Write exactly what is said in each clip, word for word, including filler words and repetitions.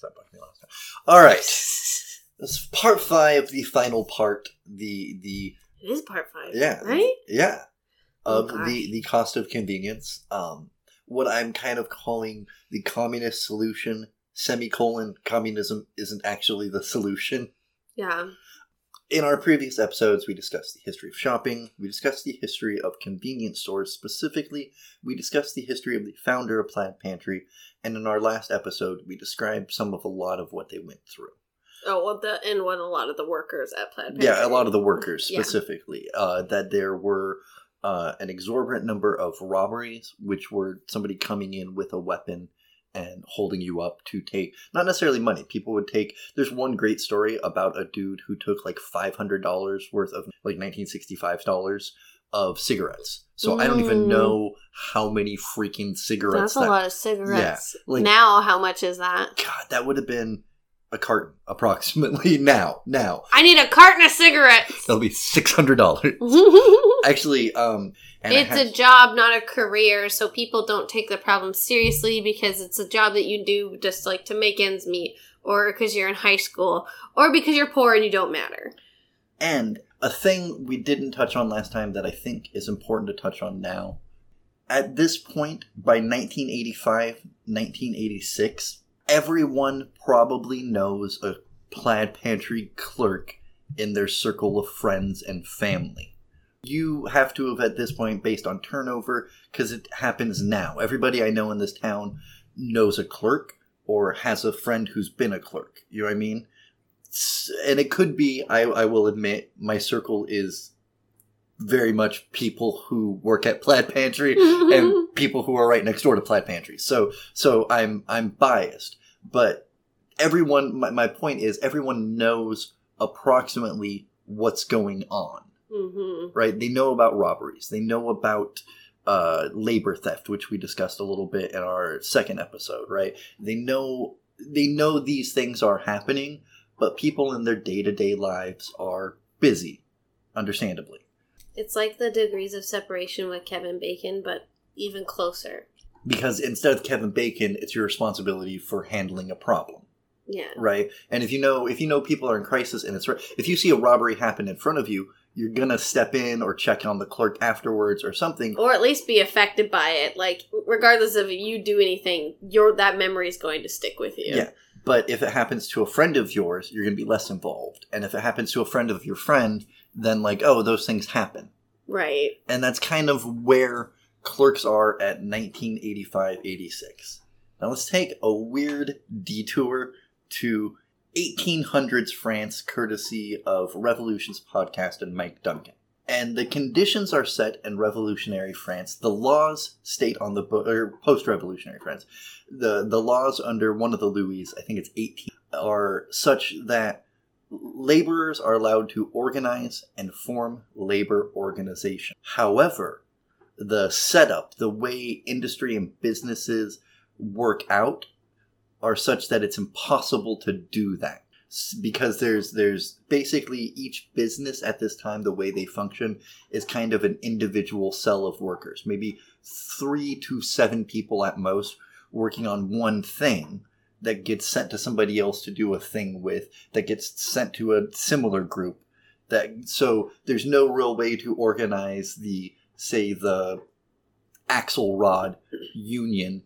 because that bugged me last time. All right. This is part five, the final part. The the It is part five, yeah, right? Yeah. Of oh, the, the cost of convenience. Um, what I'm kind of calling the communist solution, semicolon, communism isn't actually the solution. Yeah. In our previous episodes, we discussed the history of shopping, we discussed the history of convenience stores specifically, we discussed the history of the founder of Plaid Pantry, and in our last episode, we described some of a lot of what they went through. Oh, well, the, and what a lot of the workers at Plaid Pantry. Yeah, a lot of the workers specifically. Yeah. Uh, that there were uh, an exorbitant number of robberies, which were somebody coming in with a weapon and holding you up to take, not necessarily money. People would take, there's one great story about a dude who took like five hundred dollars worth of like nineteen sixty-five dollars of cigarettes. So mm. I don't even know how many freaking cigarettes. That's a that, lot of cigarettes. Yeah, like, now, how much is that? God, that would have been a carton, approximately, now. Now. I need a carton of cigarettes. That'll be six hundred dollars. Actually, um... And it's a job, not a career, so people don't take the problem seriously because it's a job that you do just, like, to make ends meet, or because you're in high school, or because you're poor and you don't matter. And a thing we didn't touch on last time that I think is important to touch on now. At this point, by nineteen eighty-five, nineteen eighty-six, everyone probably knows a Plaid Pantry clerk in their circle of friends and family. You have to have, at this point, based on turnover, because it happens now. Everybody I know in this town knows a clerk or has a friend who's been a clerk. You know what I mean? And it could be, I, I will admit, my circle is very much people who work at Plaid Pantry and people who are right next door to Plaid Pantry. So so I'm I'm biased. But everyone, my, my point is, everyone knows approximately what's going on. Mm-hmm. Right? They know about robberies. They know about uh, labor theft, which we discussed a little bit in our second episode, right? They know they know these things are happening, but people in their day-to-day lives are busy, understandably. It's like the degrees of separation with Kevin Bacon, but even closer. Because instead of Kevin Bacon, it's your responsibility for handling a problem. Yeah. Right? And if you know if you know people are in crisis and it's if you see a robbery happen in front of you, you're going to step in or check on the clerk afterwards or something. Or at least be affected by it. Like, regardless of if you do anything, your that memory is going to stick with you. Yeah, but if it happens to a friend of yours, you're going to be less involved. And if it happens to a friend of your friend, then like, oh, those things happen. Right. And that's kind of where clerks are at nineteen eighty-five eighty-six. Now let's take a weird detour to eighteen hundreds France, courtesy of Revolutions podcast and Mike Duncan. And the conditions are set in revolutionary France. The laws state on the bo- or post-revolutionary France. The the laws under one of the Louis, I think it's eighteen, are such that laborers are allowed to organize and form labor organization. However, the setup, the way industry and businesses work out, are such that it's impossible to do that. Because there's there's basically each business at this time, the way they function, is kind of an individual cell of workers. Maybe three to seven people at most working on one thing that gets sent to somebody else to do a thing with, that gets sent to a similar group. That so there's no real way to organize the, say, the Axelrod union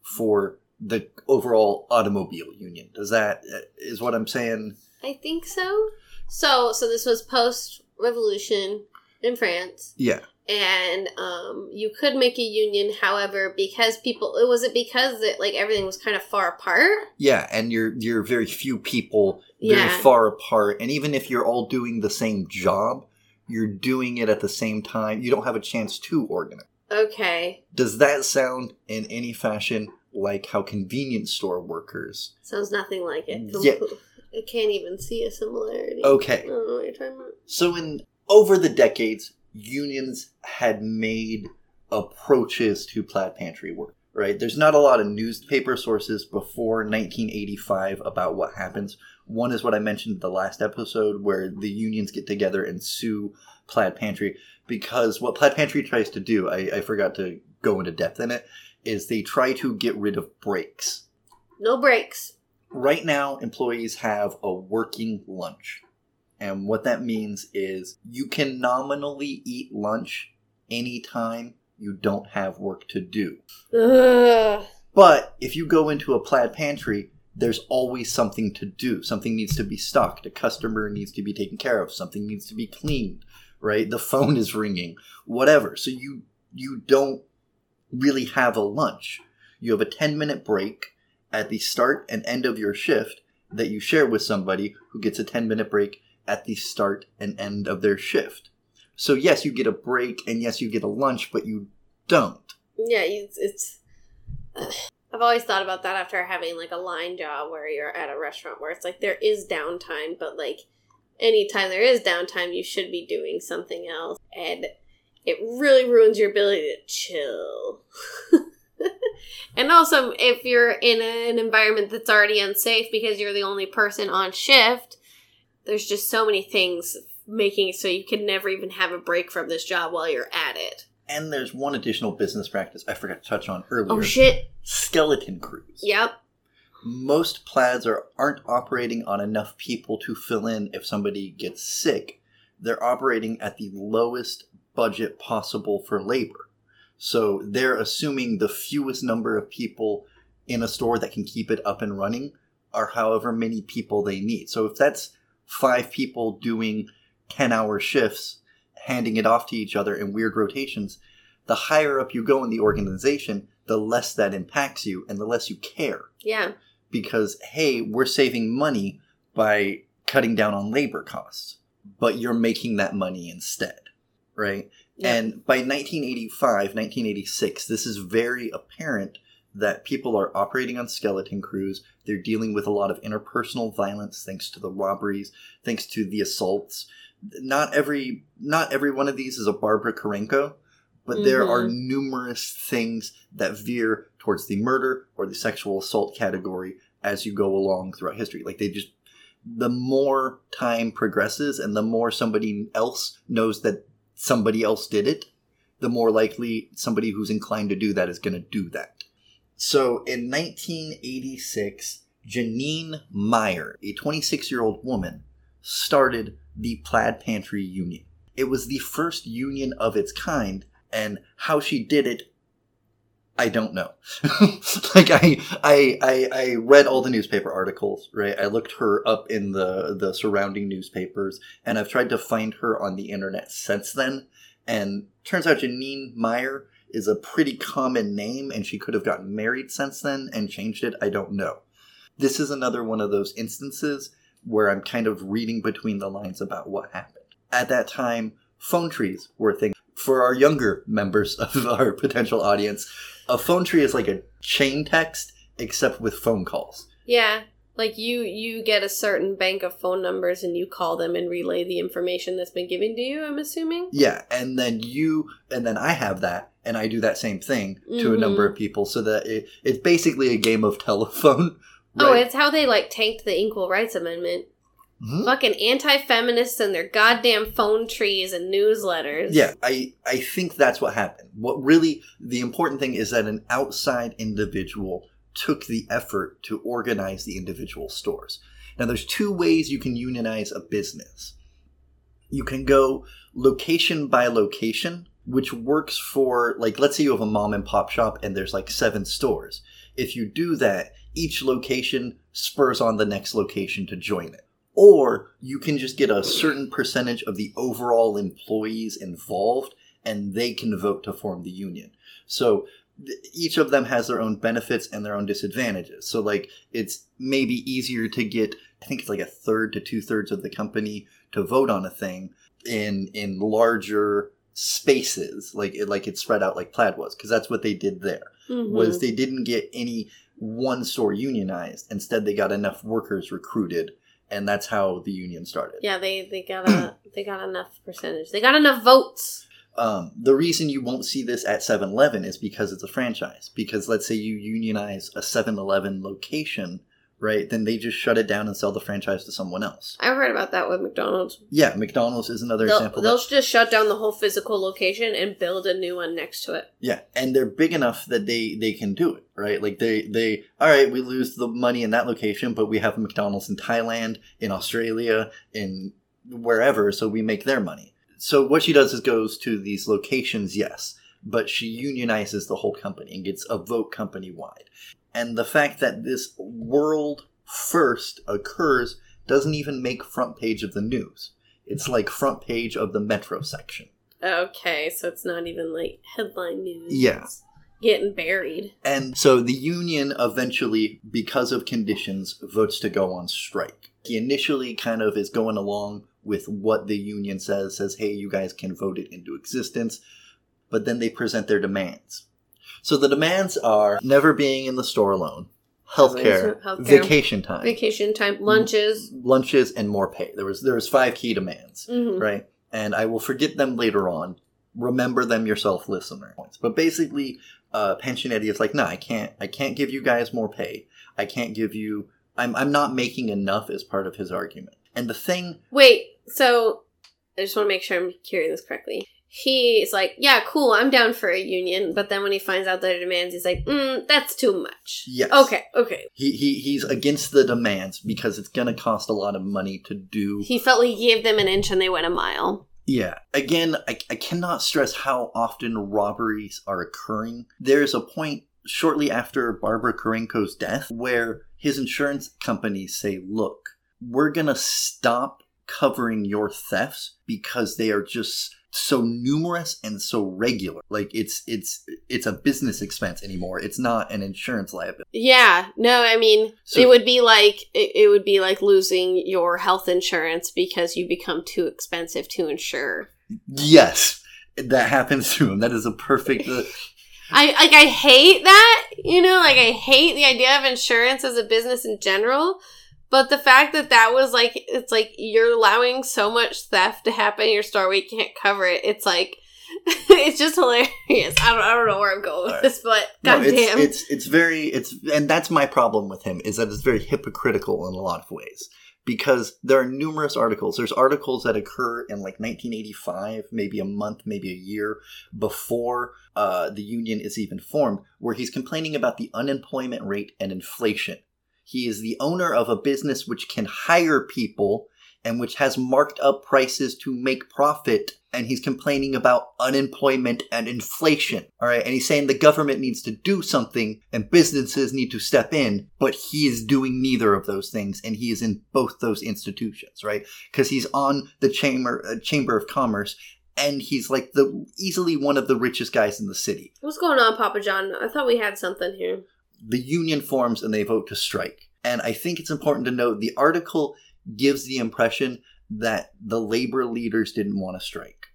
for the overall automobile union. Does that, is what I'm saying? I think so. So, so this was post-revolution in France. Yeah. And um, you could make a union, however, because people, was it because that like everything was kind of far apart? Yeah, and you're, you're very few people, very yeah. far apart. And even if you're all doing the same job, you're doing it at the same time. You don't have a chance to organize. Okay. Does that sound in any fashion like how convenience store workers... Sounds nothing like it. Yeah. I can't even see a similarity. Okay. I don't know what you're talking about. So in over the decades, unions had made approaches to Plaid Pantry work, right? There's not a lot of newspaper sources before nineteen eighty-five about what happens. One is what I mentioned in the last episode where the unions get together and sue Plaid Pantry because what Plaid Pantry tries to do, I, I forgot to go into depth in it, is they try to get rid of breaks. No breaks. Right now, employees have a working lunch. And what that means is you can nominally eat lunch anytime you don't have work to do. Ugh. But if you go into a Plaid Pantry, there's always something to do. Something needs to be stocked. A customer needs to be taken care of. Something needs to be cleaned, right? The phone is ringing, whatever. So you you don't really have a lunch. You have a ten-minute break at the start and end of your shift that you share with somebody who gets a ten-minute break at the start and end of their shift. So yes, you get a break, and yes, you get a lunch, but you don't. Yeah, it's... it's uh, I've always thought about that after having, like, a line job where you're at a restaurant where it's like, there is downtime, but, like, anytime there is downtime, you should be doing something else. And it really ruins your ability to chill. And also, if you're in an environment that's already unsafe because you're the only person on shift, there's just so many things making it so you can never even have a break from this job while you're at it. And there's one additional business practice I forgot to touch on earlier. Oh, shit. Skeleton crews. Yep. Most plaids are, aren't operating on enough people to fill in if somebody gets sick. They're operating at the lowest budget possible for labor. So they're assuming the fewest number of people in a store that can keep it up and running are however many people they need. So if that's five people doing ten-hour shifts, handing it off to each other in weird rotations, the higher up you go in the organization, the less that impacts you and the less you care. Yeah. Because, hey, we're saving money by cutting down on labor costs, but you're making that money instead, right? Yeah. And by nineteen eighty-five, nineteen eighty-six, this is very apparent that people are operating on skeleton crews. They're dealing with a lot of interpersonal violence thanks to the robberies, thanks to the assaults. Not every not every one of these is a Barbara Kurenko, but mm-hmm. there are numerous things that veer towards the murder or the sexual assault category as you go along throughout history. Like they just, the more time progresses and the more somebody else knows that somebody else did it, the more likely somebody who's inclined to do that is going to do that. So in nineteen eighty-six, Janine Meyer, a twenty-six-year-old woman, started the Plaid Pantry Union. It was the first union of its kind, and how she did it, I don't know. Like, I, I I I read all the newspaper articles, right? I looked her up in the, the surrounding newspapers, and I've tried to find her on the internet since then, and turns out Janine Meyer is a pretty common name, and she could have gotten married since then and changed it. I don't know. This is another one of those instances where I'm kind of reading between the lines about what happened. At that time, phone trees were a thing. For our younger members of our potential audience, a phone tree is like a chain text, except with phone calls. Yeah, like you, you get a certain bank of phone numbers and you call them and relay the information that's been given to you, I'm assuming? Yeah, and then you, and then I have that, and I do that same thing to mm-hmm. a number of people, so that it, it's basically a game of telephone. Right. Oh, it's how they, like, tanked the Equal Rights Amendment. Mm-hmm. Fucking anti-feminists and their goddamn phone trees and newsletters. Yeah, I, I think that's what happened. What really, the important thing is that an outside individual took the effort to organize the individual stores. Now, there's two ways you can unionize a business. You can go location by location, which works for, like, let's say you have a mom and pop shop and there's, like, seven stores. If you do that, each location spurs on the next location to join it. Or you can just get a certain percentage of the overall employees involved, and they can vote to form the union. So th- each of them has their own benefits and their own disadvantages. So, like, it's maybe easier to get, I think it's like a third to two-thirds of the company to vote on a thing in in larger spaces, like it, like it's spread out like Plaid was, because that's what they did there, mm-hmm. was they didn't get any one store unionized. Instead, they got enough workers recruited, and that's how the union started. Yeah, they, they got a, they got enough percentage. They got enough votes. Um, the reason you won't see this at seven eleven is because it's a franchise. Because let's say you unionize a seven eleven location right, then they just shut it down and sell the franchise to someone else. I've heard about that with McDonald's. Yeah, McDonald's is another they'll, example. They'll that, just shut down the whole physical location and build a new one next to it. Yeah, and they're big enough that they, they can do it, right? Like, they, they, all right, we lose the money in that location, but we have McDonald's in Thailand, in Australia, in wherever, so we make their money. So what she does is goes to these locations, yes, but she unionizes the whole company and gets a vote company-wide. And the fact that this world first occurs doesn't even make front page of the news. It's like front page of the Metro section. Okay, so it's not even like headline news. Yeah. It's getting buried. And so the union eventually, because of conditions, votes to go on strike. He initially kind of is going along with what the union says, says, hey, you guys can vote it into existence. But then they present their demands. So the demands are never being in the store alone, healthcare, healthcare. vacation time, vacation time, lunches, l- lunches, and more pay. There was there was five key demands, mm-hmm. right? And I will forget them later on. Remember them yourself, listener. But basically, uh, Pensionetti is like, no, I can't. I can't give you guys more pay. I can't give you. I'm I'm not making enough as part of his argument. And the thing. Wait. So I just want to make sure I'm hearing this correctly. He's like, yeah, cool, I'm down for a union. But then when he finds out their demands, he's like, mm, that's too much. Yes. Okay, okay. He he He's against the demands because it's going to cost a lot of money to do... He felt he gave them an inch and they went a mile. Yeah. Again, I, I cannot stress how often robberies are occurring. There's a point shortly after Barbara Kurenko's death where his insurance companies say, look, we're going to stop covering your thefts because they are just... so numerous and so regular. Like, it's it's it's a business expense anymore. It's not an insurance liability. Yeah. No, I mean, so, it would be like it, it would be like losing your health insurance because you become too expensive to insure. Yes. That happens to him. That is a perfect uh, I like I hate that. You know, like I hate the idea of insurance as a business in general. But the fact that that was like, it's like you're allowing so much theft to happen in your store, we can't cover it. It's like, it's just hilarious. I don't, I don't know where I'm going with right. this, but no, goddamn, it's, it's it's very it's, and that's my problem with him is that it's very hypocritical in a lot of ways because there are numerous articles. There's articles that occur in like nineteen eighty-five, maybe a month, maybe a year before uh, the union is even formed, where he's complaining about the unemployment rate and inflation. He is the owner of a business which can hire people and which has marked up prices to make profit. And he's complaining about unemployment and inflation. All right. And he's saying the government needs to do something and businesses need to step in. But he is doing neither of those things. And he is in both those institutions. Right. Because he's on the chamber, uh, Chamber of Commerce. And he's like the easily one of the richest guys in the city. What's going on, Papa John? I thought we had something here. The union forms and they vote to strike. And I think it's important to note the article gives the impression that the labor leaders didn't want to strike.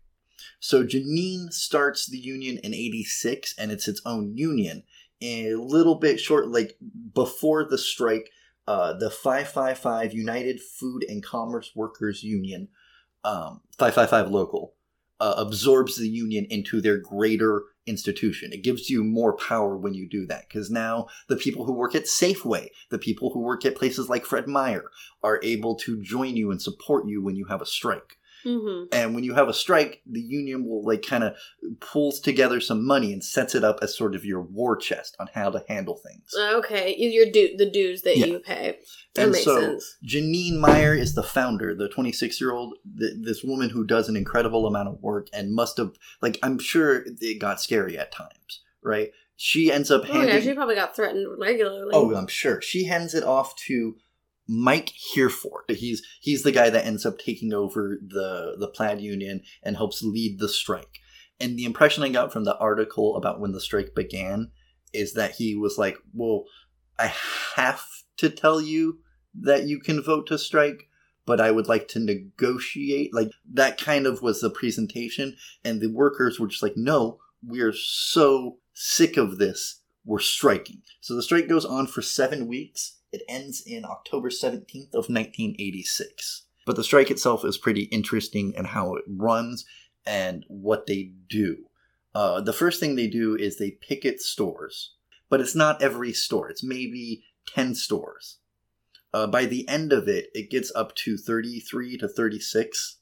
So Janine starts the union in eighty-six and it's its own union. A little bit short, like before the strike, uh, the five five five United Food and Commerce Workers Union, um, five five five local, uh, absorbs the union into their greater institution. It gives you more power when you do that because now the people who work at Safeway, the people who work at places like Fred Meyer are able to join you and support you when you have a strike. Mm-hmm. And when you have a strike, the union will like kind of pulls together some money and sets it up as sort of your war chest on how to handle things. Okay, your du- the dues that yeah. you pay. That and makes so sense. Janine Meyer is the founder, the twenty-six-year-old, th- this woman who does an incredible amount of work and must have, like, I'm sure it got scary at times, right? She ends up handing... Oh, yeah, she probably got threatened regularly. Oh, I'm sure. She hands it off to... Mike Hereford. He's he's the guy that ends up taking over the, the Plaid Union and helps lead the strike. And the impression I got from the article about when the strike began is that he was like, well, I have to tell you that you can vote to strike, but I would like to negotiate. Like, that kind of was the presentation. And the workers were just like, no, we're so sick of this. We're striking. So the strike goes on for seven weeks. It ends in October seventeenth of nineteen eighty-six. But the strike itself is pretty interesting and in how it runs and what they do. Uh, the first thing they do is they picket stores, but it's not every store. It's maybe ten stores. Uh, by the end of it, it gets up to thirty-three to thirty-six.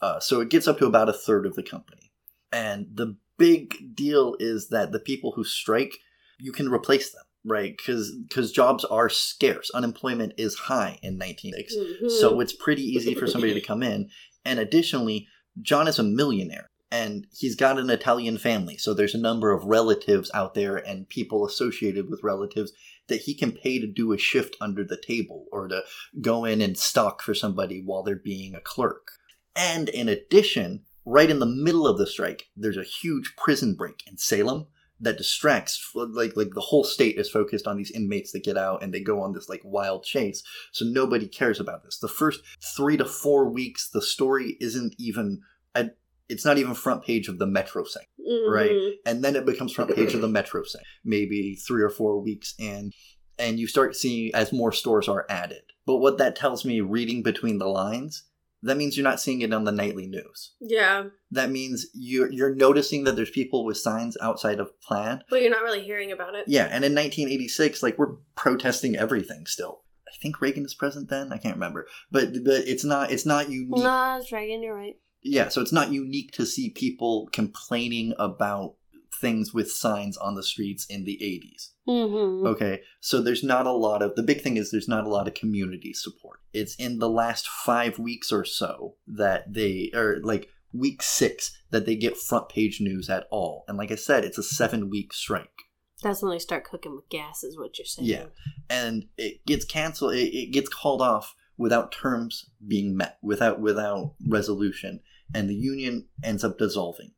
Uh, so it gets up to about a third of the company. And the big deal is that the people who strike, you can replace them, right? Because because jobs are scarce. Unemployment is high in nineteen sixty. Mm-hmm. So it's pretty easy for somebody to come in. And additionally, John is a millionaire. And he's got an Italian family, so there's a number of relatives out there and people associated with relatives that he can pay to do a shift under the table or to go in and stock for somebody while they're being a clerk. And in addition, right in the middle of the strike, there's a huge prison break in Salem that distracts, like, like the whole state is focused on these inmates that get out and they go on this like wild chase, so nobody cares about this. The first three to four weeks, the story isn't even... A, It's not even front page of the Metro section, right? Mm-hmm. And then it becomes front page of the Metro section, maybe three or four weeks in, and you start seeing as more stores are added. But what that tells me, reading between the lines, that means you're not seeing it on the nightly news. Yeah. That means you're, you're noticing that there's people with signs outside of Plaid. But you're not really hearing about it. Yeah, and in nineteen eighty-six, like, we're protesting everything still. I think Reagan is present then? I can't remember. But, but it's not, it's not unique. No, it's Reagan, you're right. Yeah, so it's not unique to see people complaining about things with signs on the streets in the eighties. Mm-hmm. Okay, so there's not a lot of... The big thing is there's not a lot of community support. It's in the last five weeks or so that they... Or, like, week six, that they get front page news at all. And like I said, it's a seven-week strike. That's when they start cooking with gas, is what you're saying. Yeah, and it gets canceled. It, it gets called off without terms being met, without without resolution. And the union ends up dissolving.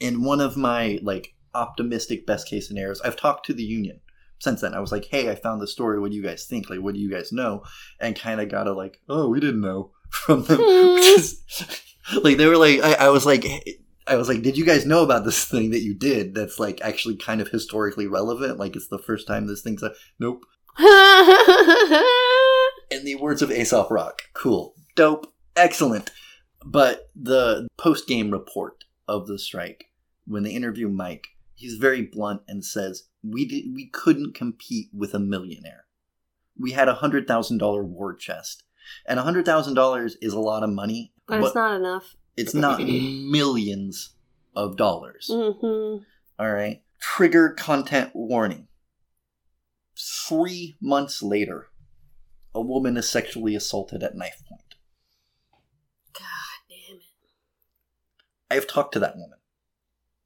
In one of my, like, optimistic best-case scenarios, I've talked to the union since then. I was like, hey, I found this story. What do you guys think? Like, what do you guys know? And kind of got a, like, oh, we didn't know from them. Like, they were like, I, I was like, I was like, did you guys know about this thing that you did that's, like, actually kind of historically relevant? Like, it's the first time this thing's like, nope. In the words of Aesop Rock, cool, dope, excellent. But the post-game report of the strike, when they interview Mike, he's very blunt and says, we did, we couldn't compete with a millionaire. We had a one hundred thousand dollars war chest. And one hundred thousand dollars is a lot of money. But, but it's not enough. It's not millions of dollars. Mm-hmm. All right. Trigger content warning. Three months later, a woman is sexually assaulted at knife point. I've talked to that woman,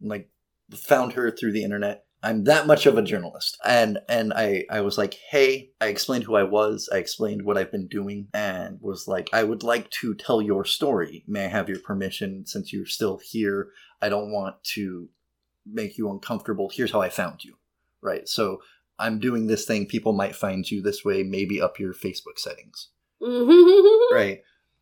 like, found her through the internet. I'm that much of a journalist. And and I, I was like, hey, I explained who I was. I explained what I've been doing and was like, I would like to tell your story. May I have your permission since you're still here? I don't want to make you uncomfortable. Here's how I found you, right? So I'm doing this thing. People might find you this way. Maybe up your Facebook settings, right?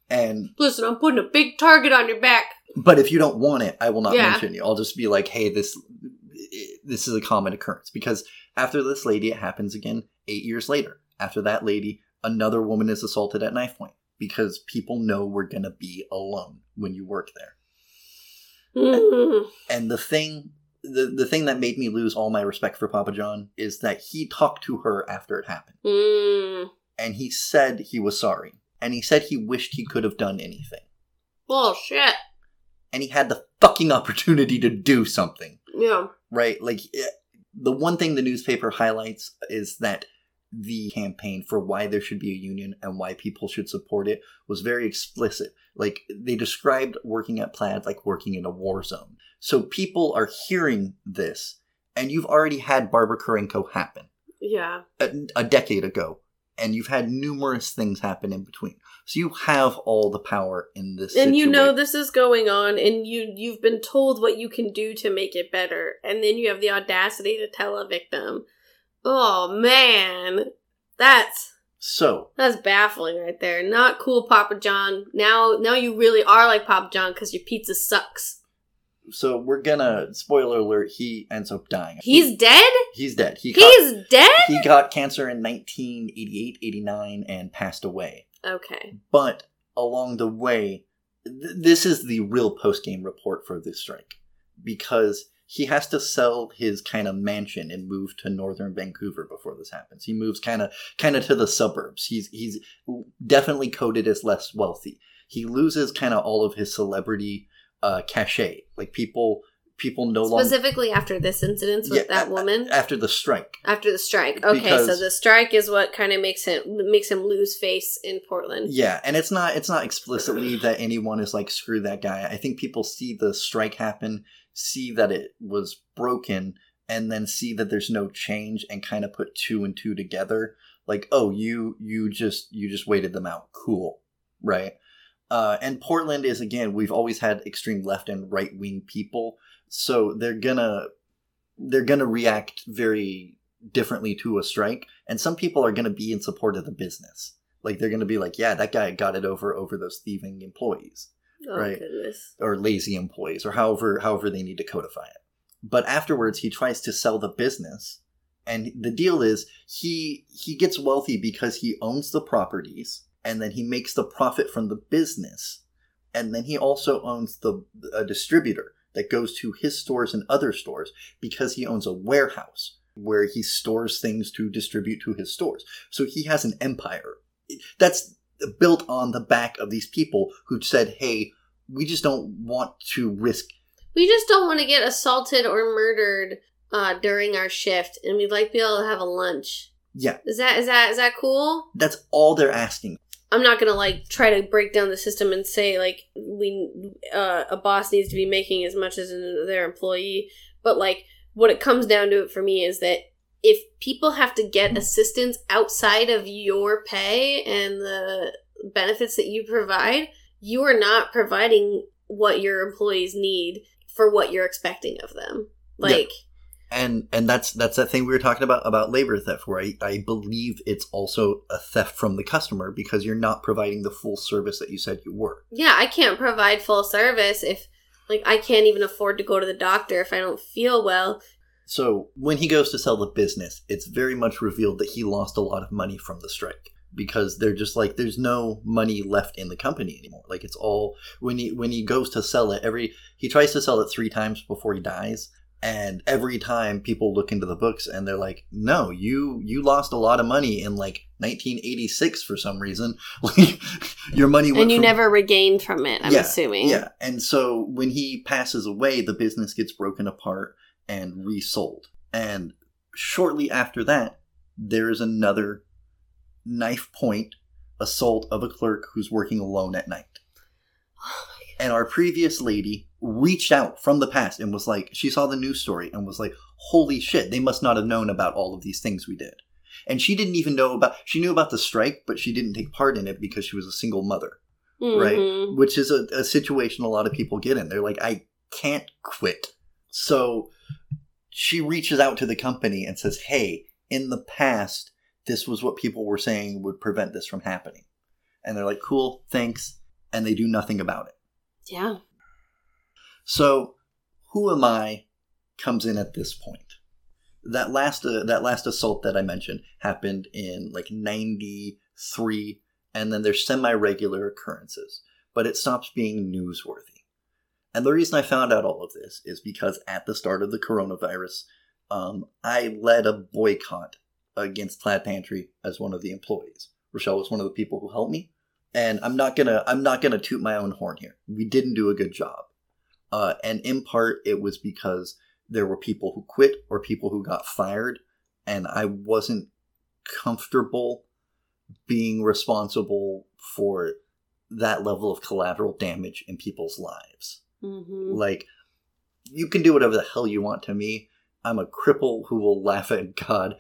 And listen, I'm putting a big target on your back. But if you don't want it, I will not yeah. mention you. I'll just be like, hey, this this is a common occurrence. Because after this lady, it happens again eight years later. After that lady, another woman is assaulted at knife point. Because people know we're going to be alone when you work there. Mm-hmm. And, and the thing the, the thing that made me lose all my respect for Papa John is that he talked to her after it happened. Mm. And he said he was sorry. And he said he wished he could have done anything. Bullshit. And he had the fucking opportunity to do something. Yeah. Right? Like, the one thing the newspaper highlights is that the campaign for why there should be a union and why people should support it was very explicit. Like, they described working at Plaid like working in a war zone. So people are hearing this, and you've already had Barbara Kurenko happen. Yeah. A, a decade ago. And you've had numerous things happen in between. So you have all the power in this situation. And you know this is going on, and you, you've been told what you can do to make it better. And then you have the audacity to tell a victim. Oh, man. That's... So. That's baffling right there. Not cool, Papa John. Now, now you really are like Papa John because your pizza sucks. So we're gonna, spoiler alert, he ends up dying. He's he, dead? He's dead. He he's got, dead? He got cancer in nineteen eighty-eight, eighty-nine, and passed away. Okay. But along the way, th- this is the real post-game report for this strike. Because he has to sell his kind of mansion and move to northern Vancouver before this happens. He moves kind of kind of to the suburbs. He's he's definitely coded as less wealthy. He loses kind of all of his celebrity uh, cachet. Like people people no longer specifically long... after this incident with yeah, that woman. After the strike. After the strike. Okay, because... so the strike is what kind of makes him makes him lose face in Portland. Yeah, and it's not it's not explicitly that anyone is like screw that guy. I think people see the strike happen, see that it was broken, and then see that there's no change and kind of put two and two together. Like, oh, you you just you just waited them out. Cool. Right. Uh, and Portland is, again, we've always had extreme left and right wing people. So they're gonna they're gonna react very differently to a strike. And some people are gonna be in support of the business. Like they're gonna be like, yeah, that guy got it over over those thieving employees. Oh, right, goodness. Or lazy employees, or however however they need to codify it. But afterwards, he tries to sell the business, and the deal is he he gets wealthy because he owns the properties, and then he makes the profit from the business, and then he also owns the a distributor that goes to his stores and other stores because he owns a warehouse where he stores things to distribute to his stores. So he has an empire. That's built on the back of these people who said, hey, we just don't want to risk. We just don't want to get assaulted or murdered uh, during our shift, and we'd like to be able to have a lunch. Yeah. Is that is that is that cool? That's all they're asking. I'm not going to, like, try to break down the system and say, like, we uh, a boss needs to be making as much as their employee, but, like, what it comes down to for me is that if people have to get assistance outside of your pay and the benefits that you provide, you are not providing what your employees need for what you're expecting of them. Like, yeah. and and that's that's that thing we were talking about about labor theft, where I, I believe it's also a theft from the customer because you're not providing the full service that you said you were. Yeah, I can't provide full service if, like, I can't even afford to go to the doctor if I don't feel well. So when he goes to sell the business, it's very much revealed that he lost a lot of money from the strike because they're just like, there's no money left in the company anymore. Like, it's all when he when he goes to sell it, every he tries to sell it three times before he dies. And every time people look into the books and they're like, no, you you lost a lot of money in like nineteen eighty-six for some reason. Your money went And you from- never regained from it, I'm yeah, assuming. Yeah. And so when he passes away, the business gets broken apart and resold. And shortly after that, there is another knife point assault of a clerk who's working alone at night. Oh my God. And our previous lady reached out from the past and was like, she saw the news story and was like, holy shit, they must not have known about all of these things we did. And she didn't even know about, she knew about the strike, but she didn't take part in it because she was a single mother. Mm-hmm. Right? Which is a, a situation a lot of people get in. They're like, I can't quit. So she reaches out to the company and says, hey, in the past, this was what people were saying would prevent this from happening. And they're like, cool, thanks. And they do nothing about it. Yeah. So Who Am I comes in at this point. That last uh, that last assault that I mentioned happened in like ninety-three. And then there's semi-regular occurrences. But it stops being newsworthy. And the reason I found out all of this is because at the start of the coronavirus, um, I led a boycott against Plaid Pantry as one of the employees. Rochelle was one of the people who helped me, and I'm not gonna I'm not gonna toot my own horn here. We didn't do a good job, uh, and in part it was because there were people who quit or people who got fired, and I wasn't comfortable being responsible for that level of collateral damage in people's lives. Mm-hmm. Like, you can do whatever the hell you want to me. I'm a cripple who will laugh at God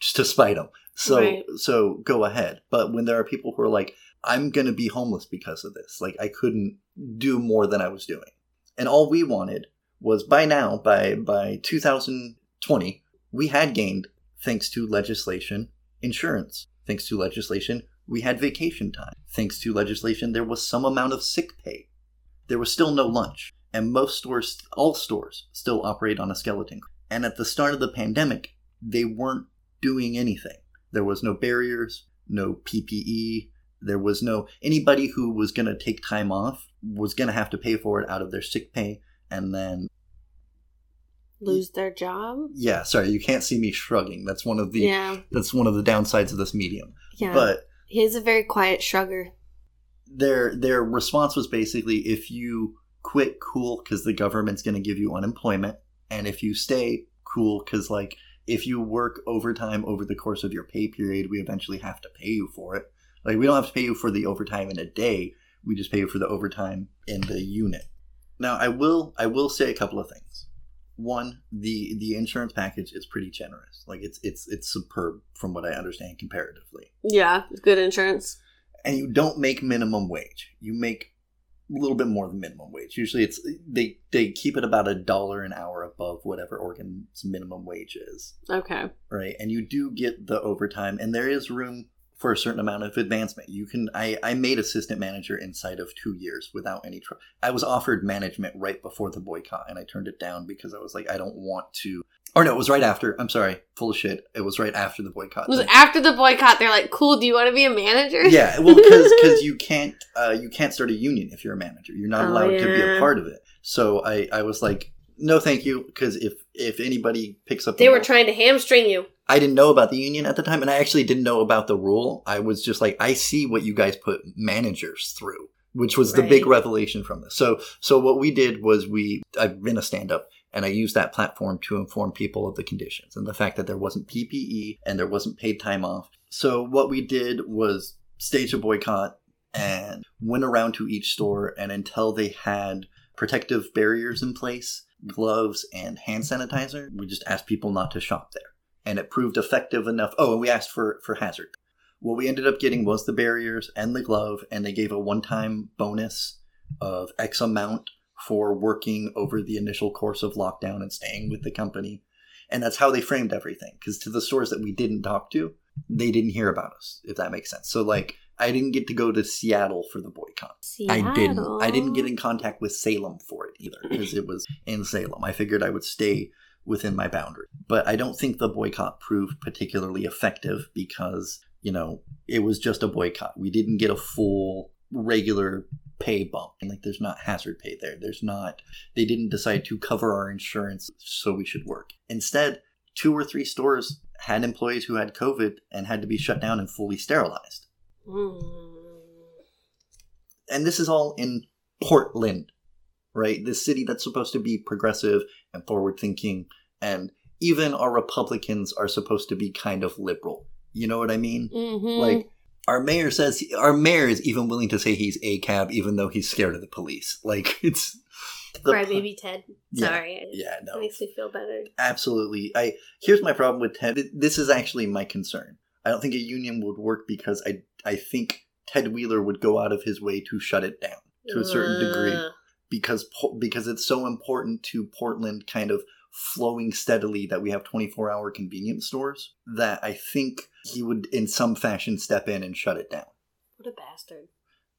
just to spite him. So, right. so go ahead. But when there are people who are like, I'm going to be homeless because of this. Like, I couldn't do more than I was doing. And all we wanted was by now, by, by two thousand twenty, we had gained, thanks to legislation, insurance. Thanks to legislation, we had vacation time. Thanks to legislation, there was some amount of sick pay. There was still no lunch, and most stores, all stores, still operate on a skeleton. And at the start of the pandemic, they weren't doing anything. There was no barriers, no P P E. There was no, anybody who was going to take time off was going to have to pay for it out of their sick pay. And then lose their job. Yeah, sorry, you can't see me shrugging. That's one of the yeah. that's one of the downsides of this medium. Yeah, but he's a very quiet shrugger. Their their response was basically, if you quit, cool, because the government's going to give you unemployment, and if you stay, cool, because like if you work overtime over the course of your pay period, we eventually have to pay you for it. Like, we don't have to pay you for the overtime in a day. We just pay you for the overtime in the unit. Now, I will I will say a couple of things. One, the the insurance package is pretty generous. Like, it's it's it's superb from what I understand comparatively. Yeah, it's good insurance. And you don't make minimum wage. You make a little bit more than minimum wage. Usually, it's they they keep it about a dollar an hour above whatever Oregon's minimum wage is. Okay. Right, and you do get the overtime, and there is room for a certain amount of advancement. You can I, I made assistant manager inside of two years without any trouble. I was offered management right before the boycott, and I turned it down because I was like, I don't want to. Or no, it was right after. I'm sorry, full of shit. It was right after the boycott. It was after the boycott. They're like, cool, do you want to be a manager? Yeah, well, because because you can't uh, you can't start a union if you're a manager. You're not oh, allowed yeah. to be a part of it. So I, I was like, no, thank you, because if if anybody picks up, they were trying to hamstring you. I didn't know about the union at the time, and I actually didn't know about the rule. I was just like, I see what you guys put managers through, which was right. the big revelation from this. So so what we did was we – I've been a stand-up, and I used that platform to inform people of the conditions and the fact that there wasn't P P E and there wasn't paid time off. So what we did was stage a boycott and went around to each store, and until they had protective barriers in place, gloves and hand sanitizer, we just asked people not to shop there. And it proved effective enough. Oh, and we asked for, for hazard. What we ended up getting was the barriers and the glove, and they gave a one-time bonus of X amount for working over the initial course of lockdown and staying with the company. And that's how they framed everything. Because to the stores that we didn't talk to, they didn't hear about us, if that makes sense. So, like, I didn't get to go to Seattle for the boycott. Seattle. I didn't. I didn't get in contact with Salem for it either, because it was in Salem. I figured I would stay within my boundary. But I don't think the boycott proved particularly effective because, you know, it was just a boycott. We didn't get a full regular pay bump. And like, there's not hazard pay there. There's not, they didn't decide to cover our insurance, so we should work. Instead, two or three stores had employees who had COVID and had to be shut down and fully sterilized. Mm. And this is all in Portland. Right? This city that's supposed to be progressive and forward-thinking, and even our Republicans are supposed to be kind of liberal. You know what I mean? Mm-hmm. Like, our mayor says, our mayor is even willing to say he's A C A B, even though he's scared of the police. Like, it's... Crybaby Ted. Sorry. Yeah, yeah, no. It makes me feel better. Absolutely. I Here's my problem with Ted. This is actually my concern. I don't think a union would work because I, I think Ted Wheeler would go out of his way to shut it down to a certain uh. degree. Because because it's so important to Portland kind of flowing steadily that we have twenty-four hour convenience stores that I think he would in some fashion step in and shut it down. What a bastard.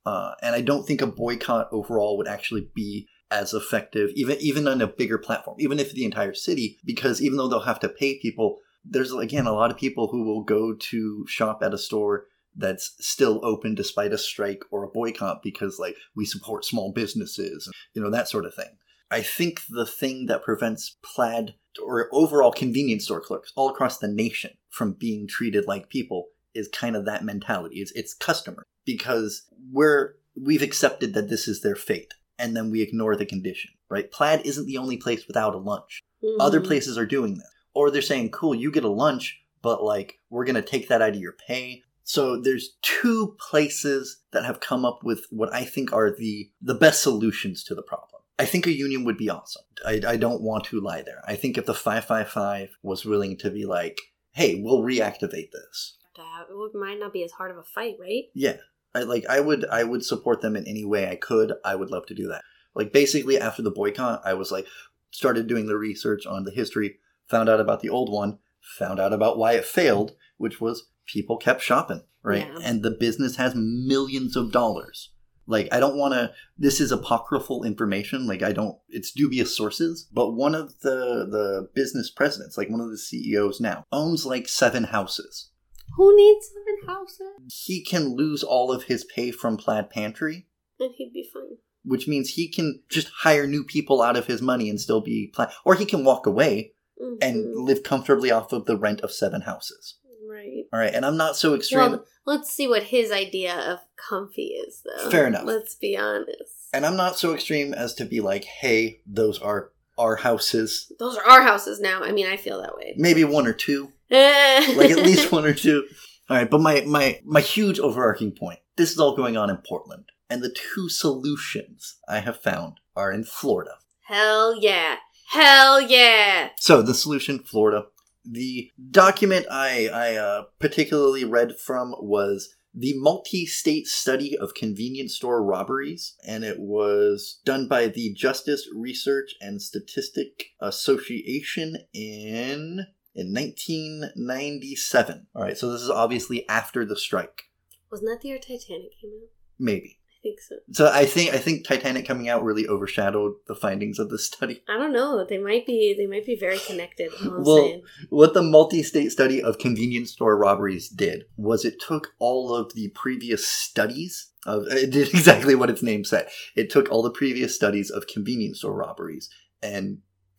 Uh, and I don't think a boycott overall would actually be as effective, even, even on a bigger platform, even if the entire city, because even though they'll have to pay people, there's, again, a lot of people who will go to shop at a store that's still open despite a strike or a boycott because, like, we support small businesses, you know, that sort of thing. I think the thing that prevents Plaid or overall convenience store clerks all across the nation from being treated like people is kind of that mentality. It's, it's customer, because we're, we've accepted that this is their fate, and then we ignore the condition, right? Plaid isn't the only place without a lunch. Mm-hmm. Other places are doing this. Or they're saying, cool, you get a lunch, but, like, we're going to take that out of your pay. So there's two places that have come up with what I think are the, the best solutions to the problem. I think a union would be awesome. I, I don't want to lie there. I think if the five five five was willing to be like, hey, we'll reactivate this. That would, might not be as hard of a fight, right? Yeah. I, like, I would, I would support them in any way I could. I would love to do that. Like, basically, after the boycott, I was like, started doing the research on the history, found out about the old one, found out about why it failed, which was... people kept shopping, right? Yeah. And the business has millions of dollars. Like, I don't want to, this is apocryphal information. Like, I don't, it's dubious sources. But one of the, the business presidents, like one of the C E Os now, owns like seven houses. Who needs seven houses? He can lose all of his pay from Plaid Pantry. And he'd be fine. which means he can just hire new people out of his money and still be pla- or he can walk away mm-hmm. and live comfortably off of the rent of seven houses. Right. All right, and I'm not so extreme. Well, let's see what his idea of comfy is, though. Fair enough. Let's be honest. And I'm not so extreme as to be like, hey, those are our houses. Those are our houses now. I mean, I feel that way. Maybe one or two. Like, at least one or two. All right, but my, my, my huge overarching point, this is all going on in Portland. And the two solutions I have found are in Florida. Hell yeah. Hell yeah. So, the solution, Florida. The document I, I uh, particularly read from was the Multi-State Study of Convenience Store Robberies, and it was done by the Justice Research and Statistic Association in, in nineteen ninety-seven. All right, so this is obviously after the strike. Wasn't that the year Titanic came out? Maybe. I think so. So I think I think Titanic coming out really overshadowed the findings of this study. I don't know. They might be they might be very connected. Well, saying. What the Multi-State Study of Convenience Store Robberies did was it took all of the previous studies of it did exactly what its name said. It took all the previous studies of convenience store robberies and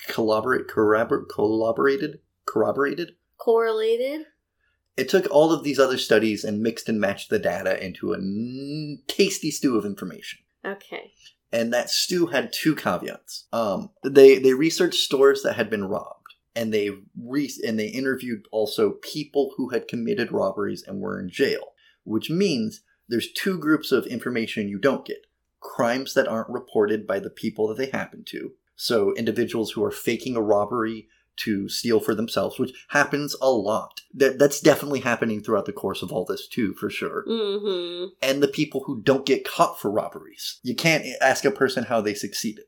collaborate corrobor, collaborated corroborated correlated. It took all of these other studies and mixed and matched the data into a n- tasty stew of information. Okay. And that stew had two caveats. Um, they they researched stores that had been robbed, and they re- and they interviewed also people who had committed robberies and were in jail, which means there's two groups of information you don't get. Crimes that aren't reported by the people that they happen to. So individuals who are faking a robbery to steal for themselves, which happens a lot. That That's definitely happening throughout the course of all this, too, for sure. Mm-hmm. And the people who don't get caught for robberies. You can't ask a person how they succeeded.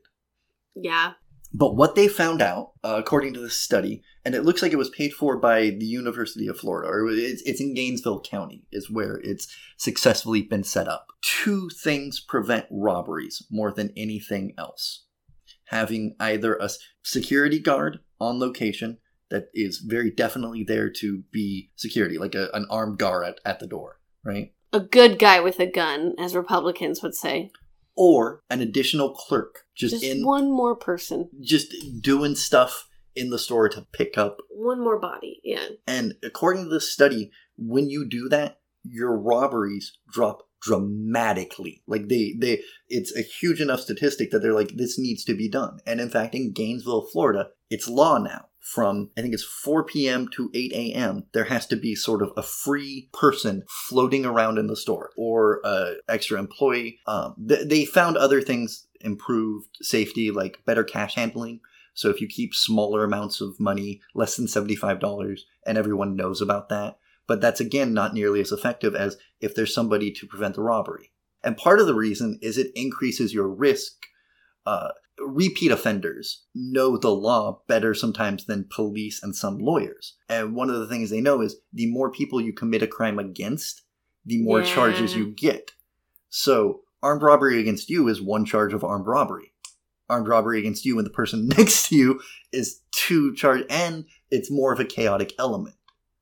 Yeah. But what they found out, uh, according to this study, and it looks like it was paid for by the University of Florida, or it's, it's in Gainesville County, is where it's successfully been set up. Two things prevent robberies more than anything else. Having either a security guard on location that is very definitely there to be security, like a, an armed guard at, at the door, right? A good guy with a gun, as Republicans would say. Or an additional clerk. Just, just in, one more person. Just doing stuff in the store to pick up. One more body, yeah. And according to this study, when you do that, your robberies drop dramatically. Like they they it's a huge enough statistic that they're like, this needs to be done. And in fact, in Gainesville, Florida, it's law now. From I think it's four p.m. to eight a.m. there has to be sort of a free person floating around in the store, or uh extra employee. um th- they found other things improved safety, like better cash handling. So if you keep smaller amounts of money, less than seventy-five dollars, and everyone knows about that. But that's, again, not nearly as effective as if there's somebody to prevent the robbery. And part of the reason is it increases your risk. Uh, repeat offenders know the law better sometimes than police and some lawyers. And one of the things they know is the more people you commit a crime against, the more yeah. charges you get. So armed robbery against you is one charge of armed robbery. Armed robbery against you and the person next to you is two charges. And it's more of a chaotic element,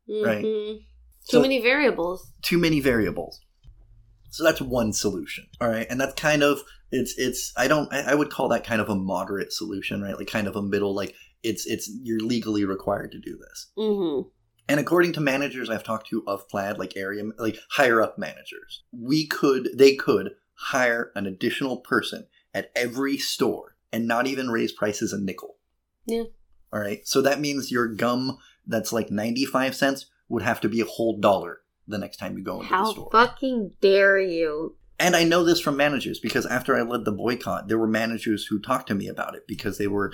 mm-hmm. right? Too so, many variables. Too many variables. So that's one solution. All right. And that's kind of, it's, it's, I don't, I, I would call that kind of a moderate solution, right? Like kind of a middle, like it's, it's, you're legally required to do this. Mm-hmm. And according to managers I've talked to of Plaid, like area, like higher up managers, we could, they could hire an additional person at every store and not even raise prices a nickel. Yeah. All right. So that means your gum that's like ninety-five cents would have to be a whole dollar the next time you go into How the store. How fucking dare you? And I know this from managers, because after I led the boycott, there were managers who talked to me about it because they were,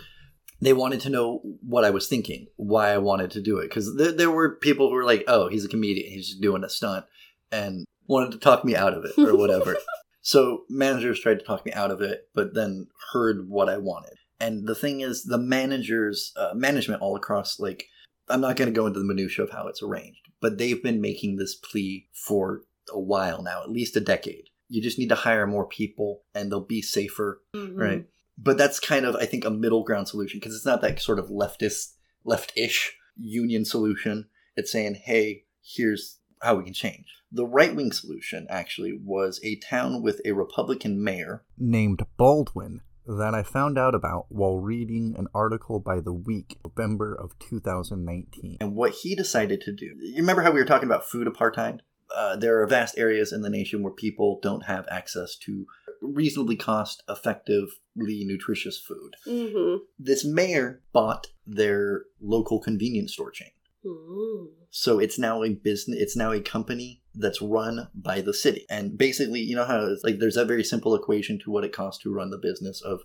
they wanted to know what I was thinking, why I wanted to do it. Because there, there were people who were like, oh, he's a comedian, he's just doing a stunt, and wanted to talk me out of it or whatever. So managers tried to talk me out of it, but then heard what I wanted. And the thing is, the managers, uh, management all across, like, I'm not going to go into the minutiae of how it's arranged, but they've been making this plea for a while now, at least a decade. You just need to hire more people and they'll be safer, mm-hmm. right? But that's kind of, I think, a middle ground solution, because it's not that sort of leftist, left-ish union solution. It's saying, hey, here's how we can change. The right-wing solution, actually, was a town with a Republican mayor named Baldwin that I found out about while reading an article by The Week, November of two thousand nineteen. And what he decided to do, you remember how we were talking about food apartheid? Uh, there are vast areas in the nation where people don't have access to reasonably cost-effectively nutritious food. Mm-hmm. This mayor bought their local convenience store chain. Ooh. So it's now a business, it's now a company that's run by the city. And basically, you know how it's like there's that very simple equation to what it costs to run the business of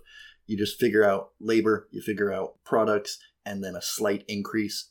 you just figure out labor, you figure out products, and then a slight increase.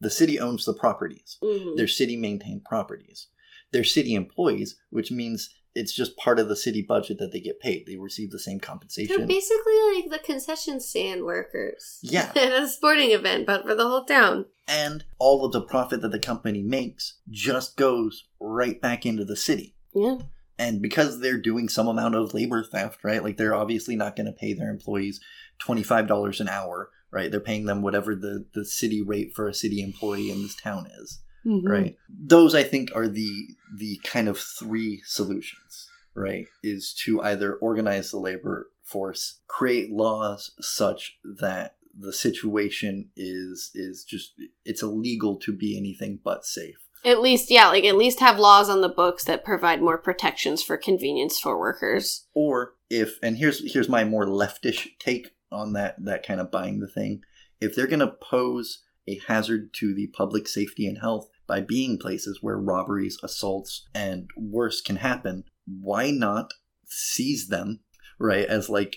The city owns the properties. Mm-hmm. They're city-maintained properties. They're city employees, which means it's just part of the city budget that they get paid. They receive the same compensation. They're basically like the concession stand workers. Yeah. At a sporting event, but for the whole town. And all of the profit that the company makes just goes right back into the city. Yeah. And because they're doing some amount of labor theft, right? Like they're obviously not going to pay their employees twenty-five dollars an hour, right? They're paying them whatever the, the city rate for a city employee in this town is. Mm-hmm. Right. Those, I think, are the the kind of three solutions, right, is to either organize the labor force, create laws such that the situation is is just it's illegal to be anything but safe. At least, yeah, like at least have laws on the books that provide more protections for convenience store workers. Or if and here's here's my more leftish take on that, that kind of buying the thing. If they're going to pose a hazard to the public safety and health by being places where robberies, assaults, and worse can happen, why not seize them, right, as like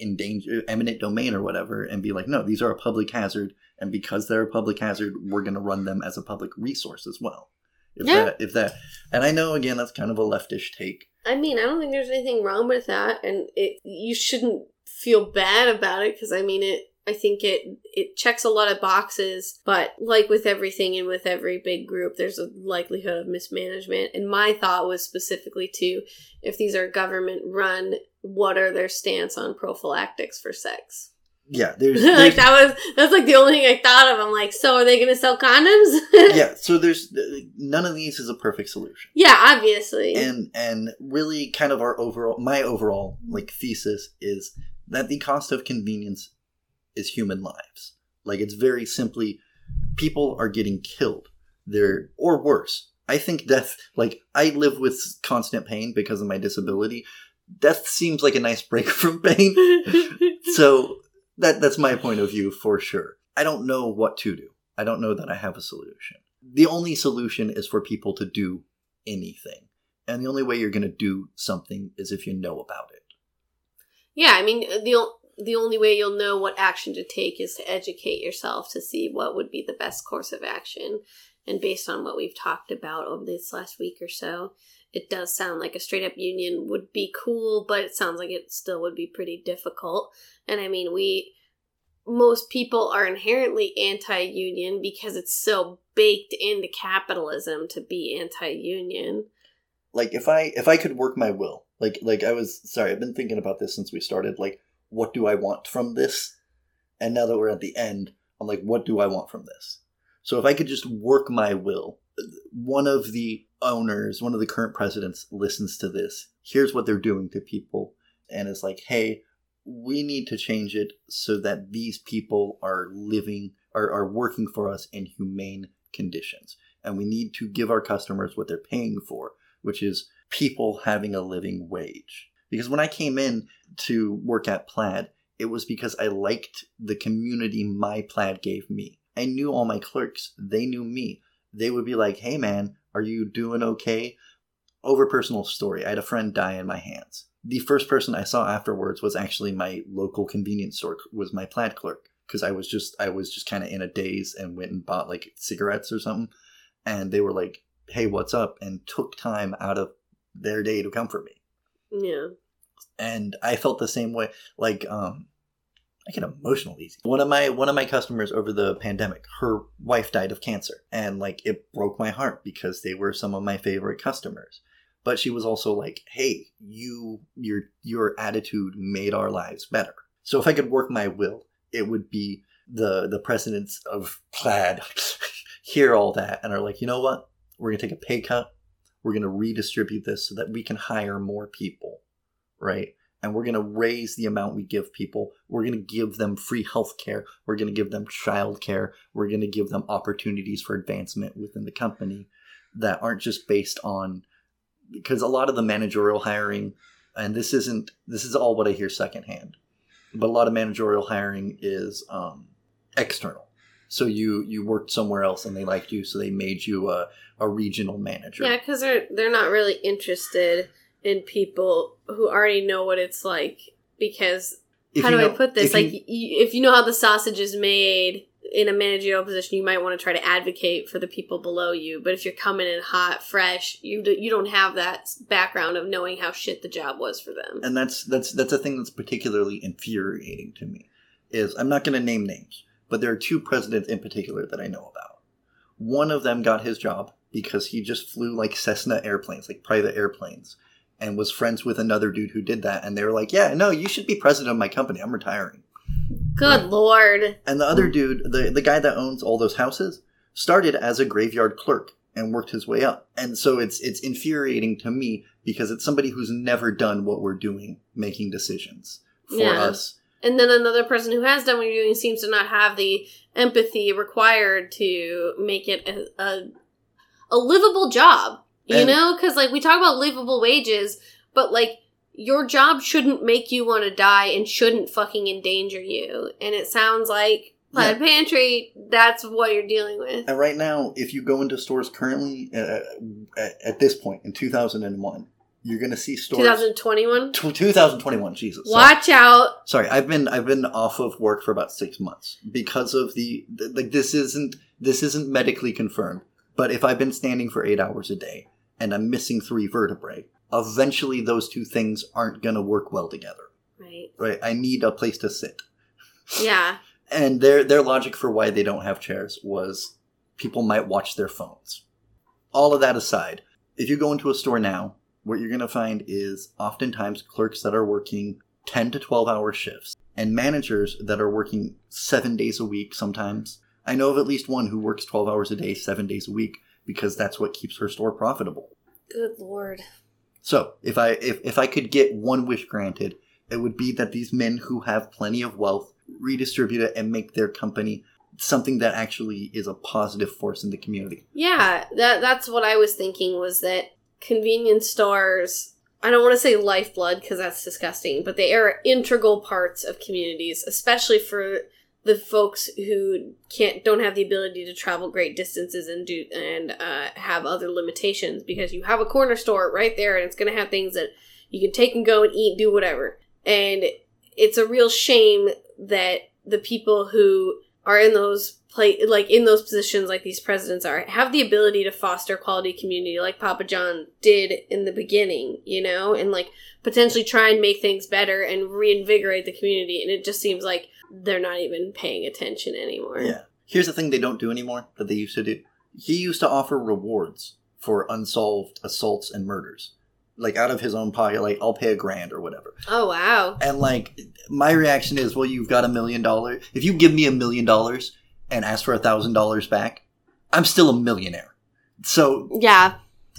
in danger, eminent domain or whatever, and be like, no, these are a public hazard, and because they're a public hazard, we're going to run them as a public resource as well. If yeah. That, if that, and I know, again, that's kind of a leftish take. I mean, I don't think there's anything wrong with that, and it you shouldn't feel bad about it, because I mean, it I think it, it checks a lot of boxes, but like with everything and with every big group, there's a likelihood of mismanagement. And my thought was specifically too, if these are government run, what are their stance on prophylactics for sex? Yeah, there's, there's like that was that's like the only thing I thought of. I'm like, so are they going to sell condoms? Yeah, so there's none of these is a perfect solution. Yeah, obviously. And and really, kind of our overall my overall like thesis is that the cost of convenience is human lives. Like, it's very simply, people are getting killed. They're, or worse. I think death, like, I live with constant pain because of my disability. Death seems like a nice break from pain. So, that that's my point of view, for sure. I don't know what to do. I don't know that I have a solution. The only solution is for people to do anything. And the only way you're going to do something is if you know about it. Yeah, I mean, the The only way you'll know what action to take is to educate yourself to see what would be the best course of action. And based on what we've talked about over this last week or so, it does sound like a straight-up union would be cool, but it sounds like it still would be pretty difficult. And I mean, we most people are inherently anti-union because it's so baked into capitalism to be anti-union. Like, if I if I could work my will, like like I was, sorry, I've been thinking about this since we started, like, what do I want from this? And now that we're at the end, I'm like, what do I want from this? So if I could just work my will, one of the owners, one of the current presidents listens to this, here's what they're doing to people, and is like, hey, we need to change it so that these people are living, are, are working for us in humane conditions. And we need to give our customers what they're paying for, which is people having a living wage. Because when I came in to work at Plaid, it was because I liked the community my Plaid gave me. I knew all my clerks. They knew me. They would be like, hey, man, are you doing okay? Over personal story. I had a friend die in my hands. The first person I saw afterwards was actually my local convenience store, was my Plaid clerk. Because I was just I was just kind of in a daze and went and bought like cigarettes or something. And they were like, hey, what's up? And took time out of their day to comfort me. Yeah. And I felt the same way. Like, um, I get emotional easy. One of my one of my customers over the pandemic, her wife died of cancer, and like it broke my heart because they were some of my favorite customers. But she was also like, "Hey, you your your attitude made our lives better." So if I could work my will, it would be the the presidents of Plaid hear all that and are like, "You know what? We're going to take a pay cut. We're going to redistribute this so that we can hire more people, right? And we're going to raise the amount we give people. We're going to give them free health care. We're going to give them child care. We're going to give them opportunities for advancement within the company that aren't just based on, because a lot of the managerial hiring, and this isn't, this is all what I hear secondhand, but a lot of managerial hiring is um, external. So you, you worked somewhere else and they liked you, so they made you a, a regional manager. Yeah, because they're, they're not really interested in people who already know what it's like. Because, if how do know, I put this? If like, you, if you know how the sausage is made in a managerial position, you might want to try to advocate for the people below you. But if you're coming in hot, fresh, you do, you don't have that background of knowing how shit the job was for them. And that's that's that's a thing that's particularly infuriating to me. Is I'm not going to name names. But there are two presidents in particular that I know about. One of them got his job because he just flew like Cessna airplanes, like private airplanes, and was friends with another dude who did that. And they were like, yeah, no, you should be president of my company. I'm retiring. Good right. Lord. And the other dude, the, the guy that owns all those houses, started as a graveyard clerk and worked his way up. And so it's it's infuriating to me because it's somebody who's never done what we're doing, making decisions for yeah. us. And then another person who has done what you're doing seems to not have the empathy required to make it a a, a livable job, you and know? Because, like, we talk about livable wages, but, like, your job shouldn't make you want to die and shouldn't fucking endanger you. And it sounds like Plaid yeah. Pantry, that's what you're dealing with. And right now, if you go into stores currently, uh, at, at this point, in two thousand one... you're going to see stores... twenty twenty-one? T- twenty twenty-one, Jesus. Watch sorry. out. Sorry, I've been I've been off of work for about six months because of the... Like, the, this isn't this isn't medically confirmed, but if I've been standing for eight hours a day and I'm missing three vertebrae, eventually those two things aren't going to work well together. Right. Right? I need a place to sit. Yeah. And their their logic for why they don't have chairs was people might watch their phones. All of that aside, if you go into a store now... what you're going to find is oftentimes clerks that are working ten to twelve hour shifts and managers that are working seven days a week sometimes. I know of at least one who works twelve hours a day, seven days a week, because that's what keeps her store profitable. Good Lord. So if I if, if I could get one wish granted, it would be that these men who have plenty of wealth redistribute it and make their company something that actually is a positive force in the community. Yeah, that that's what I was thinking, was that convenience stores, I don't want to say lifeblood because that's disgusting, but they are integral parts of communities, especially for the folks who can't don't have the ability to travel great distances and do and uh, have other limitations, because you have a corner store right there and it's going to have things that you can take and go and eat, do whatever. And it's a real shame that the people who are in those Play, like in those positions, like these presidents are, have the ability to foster quality community like Papa John did in the beginning, you know, and like potentially try and make things better and reinvigorate the community. And it just seems like they're not even paying attention anymore. Yeah. Here's the thing they don't do anymore that they used to do. He used to offer rewards for unsolved assaults and murders. Like, out of his own pocket, like, I'll pay a grand or whatever. Oh, wow. And like, my reaction is, well, you've got a million dollars. If you give me a million dollars... and ask for one thousand dollars back, I'm still a millionaire. So, yeah,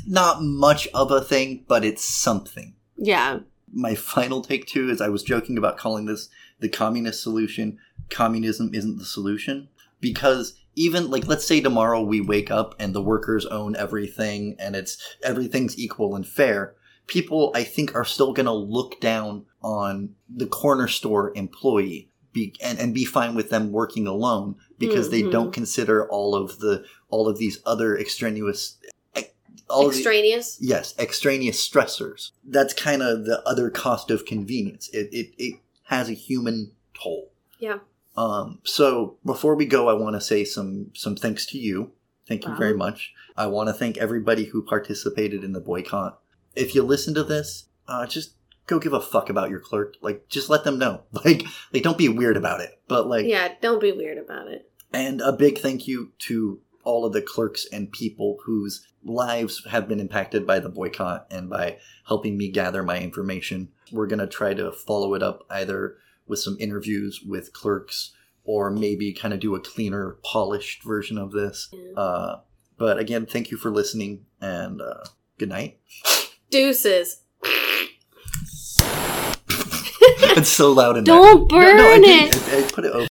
not much of a thing, but it's something. Yeah. My final take, too, is I was joking about calling this the communist solution. Communism isn't the solution. Because even, like, let's say tomorrow we wake up and the workers own everything and it's everything's equal and fair. People, I think, are still going to look down on the corner store employee Be, and, and be fine with them working alone because mm-hmm. they don't consider all of the all of these other extraneous all extraneous the, yes extraneous stressors. That's kind of the other cost of convenience. It, it it has a human toll. Yeah. Um. So before we go, I want to say some some thanks to you. Thank wow. you very much. I want to thank everybody who participated in the boycott. If you listen to this, uh, just. Go give a fuck about your clerk. Like, just let them know. Like, like, don't be weird about it. But, like... yeah, don't be weird about it. And a big thank you to all of the clerks and people whose lives have been impacted by the boycott and by helping me gather my information. We're going to try to follow it up either with some interviews with clerks or maybe kind of do a cleaner, polished version of this. Yeah. Uh, But again, thank you for listening, and uh, good night. Deuces. It's so loud in there. Don't burn no, no, I it. I, I put it over.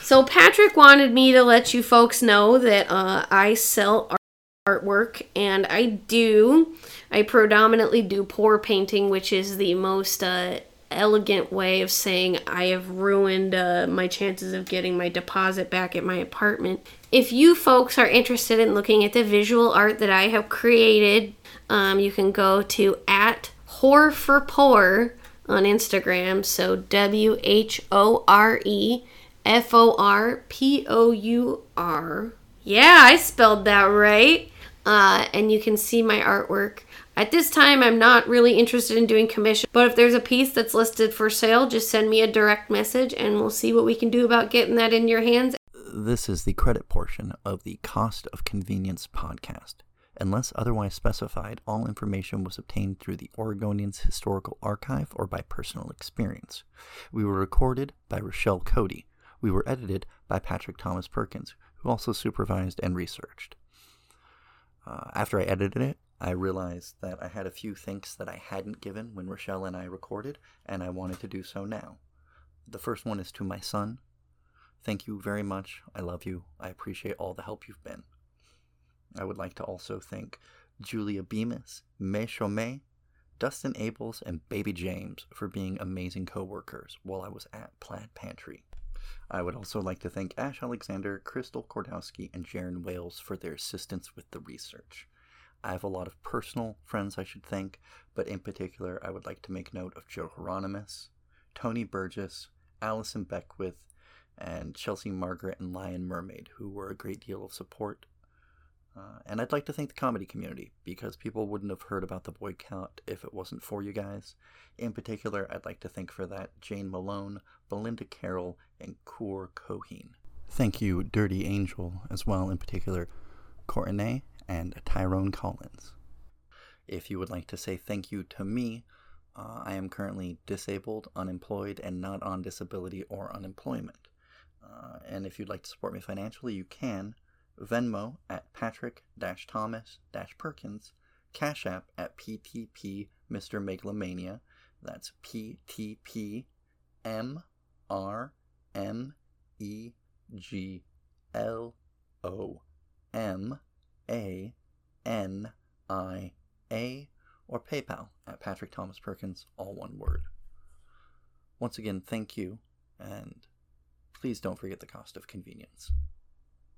So Patrick wanted me to let you folks know that uh, I sell art- artwork, and I do. I predominantly do pour painting, which is the most uh, elegant way of saying I have ruined uh, my chances of getting my deposit back at my apartment. If you folks are interested in looking at the visual art that I have created, um, you can go to at Whore for Pour on Instagram. So W H O R E F O R P O U R. Yeah, I spelled that right. Uh, and you can see my artwork. At this time, I'm not really interested in doing commission, but if there's a piece that's listed for sale, just send me a direct message and we'll see what we can do about getting that in your hands. This is the credit portion of the Cost of Convenience podcast. Unless otherwise specified, all information was obtained through the Oregonian's Historical Archive or by personal experience. We were recorded by Rochelle Cody. We were edited by Patrick Thomas Perkins, who also supervised and researched. Uh, after I edited it, I realized that I had a few thanks that I hadn't given when Rochelle and I recorded, and I wanted to do so now. The first one is to my son. Thank you very much. I love you. I appreciate all the help you've been. I would like to also thank Julia Bemis, Mae Chaume, Dustin Abels, and Baby James for being amazing co-workers while I was at Plaid Pantry. I would also like to thank Ash Alexander, Crystal Kordowski, and Jaron Wales for their assistance with the research. I have a lot of personal friends I should thank, but in particular I would like to make note of Joe Hieronymus, Tony Burgess, Allison Beckwith, and Chelsea Margaret and Lion Mermaid, who were a great deal of support. Uh, and I'd like to thank the comedy community, because people wouldn't have heard about the boycott if it wasn't for you guys. In particular, I'd like to thank for that Jane Malone, Belinda Carroll, and Coor Coheen. Thank you, Dirty Angel, as well, in particular, Courtney and Tyrone Collins. If you would like to say thank you to me, uh, I am currently disabled, unemployed, and not on disability or unemployment. Uh, and if you'd like to support me financially, you can. Venmo at Patrick-Thomas-Perkins, Cash App at P T P Mister Megalomania, that's P T P M R M E G L O M A N I A, or PayPal at Patrick Thomas Perkins, all one word. Once again, thank you, and please don't forget the cost of convenience.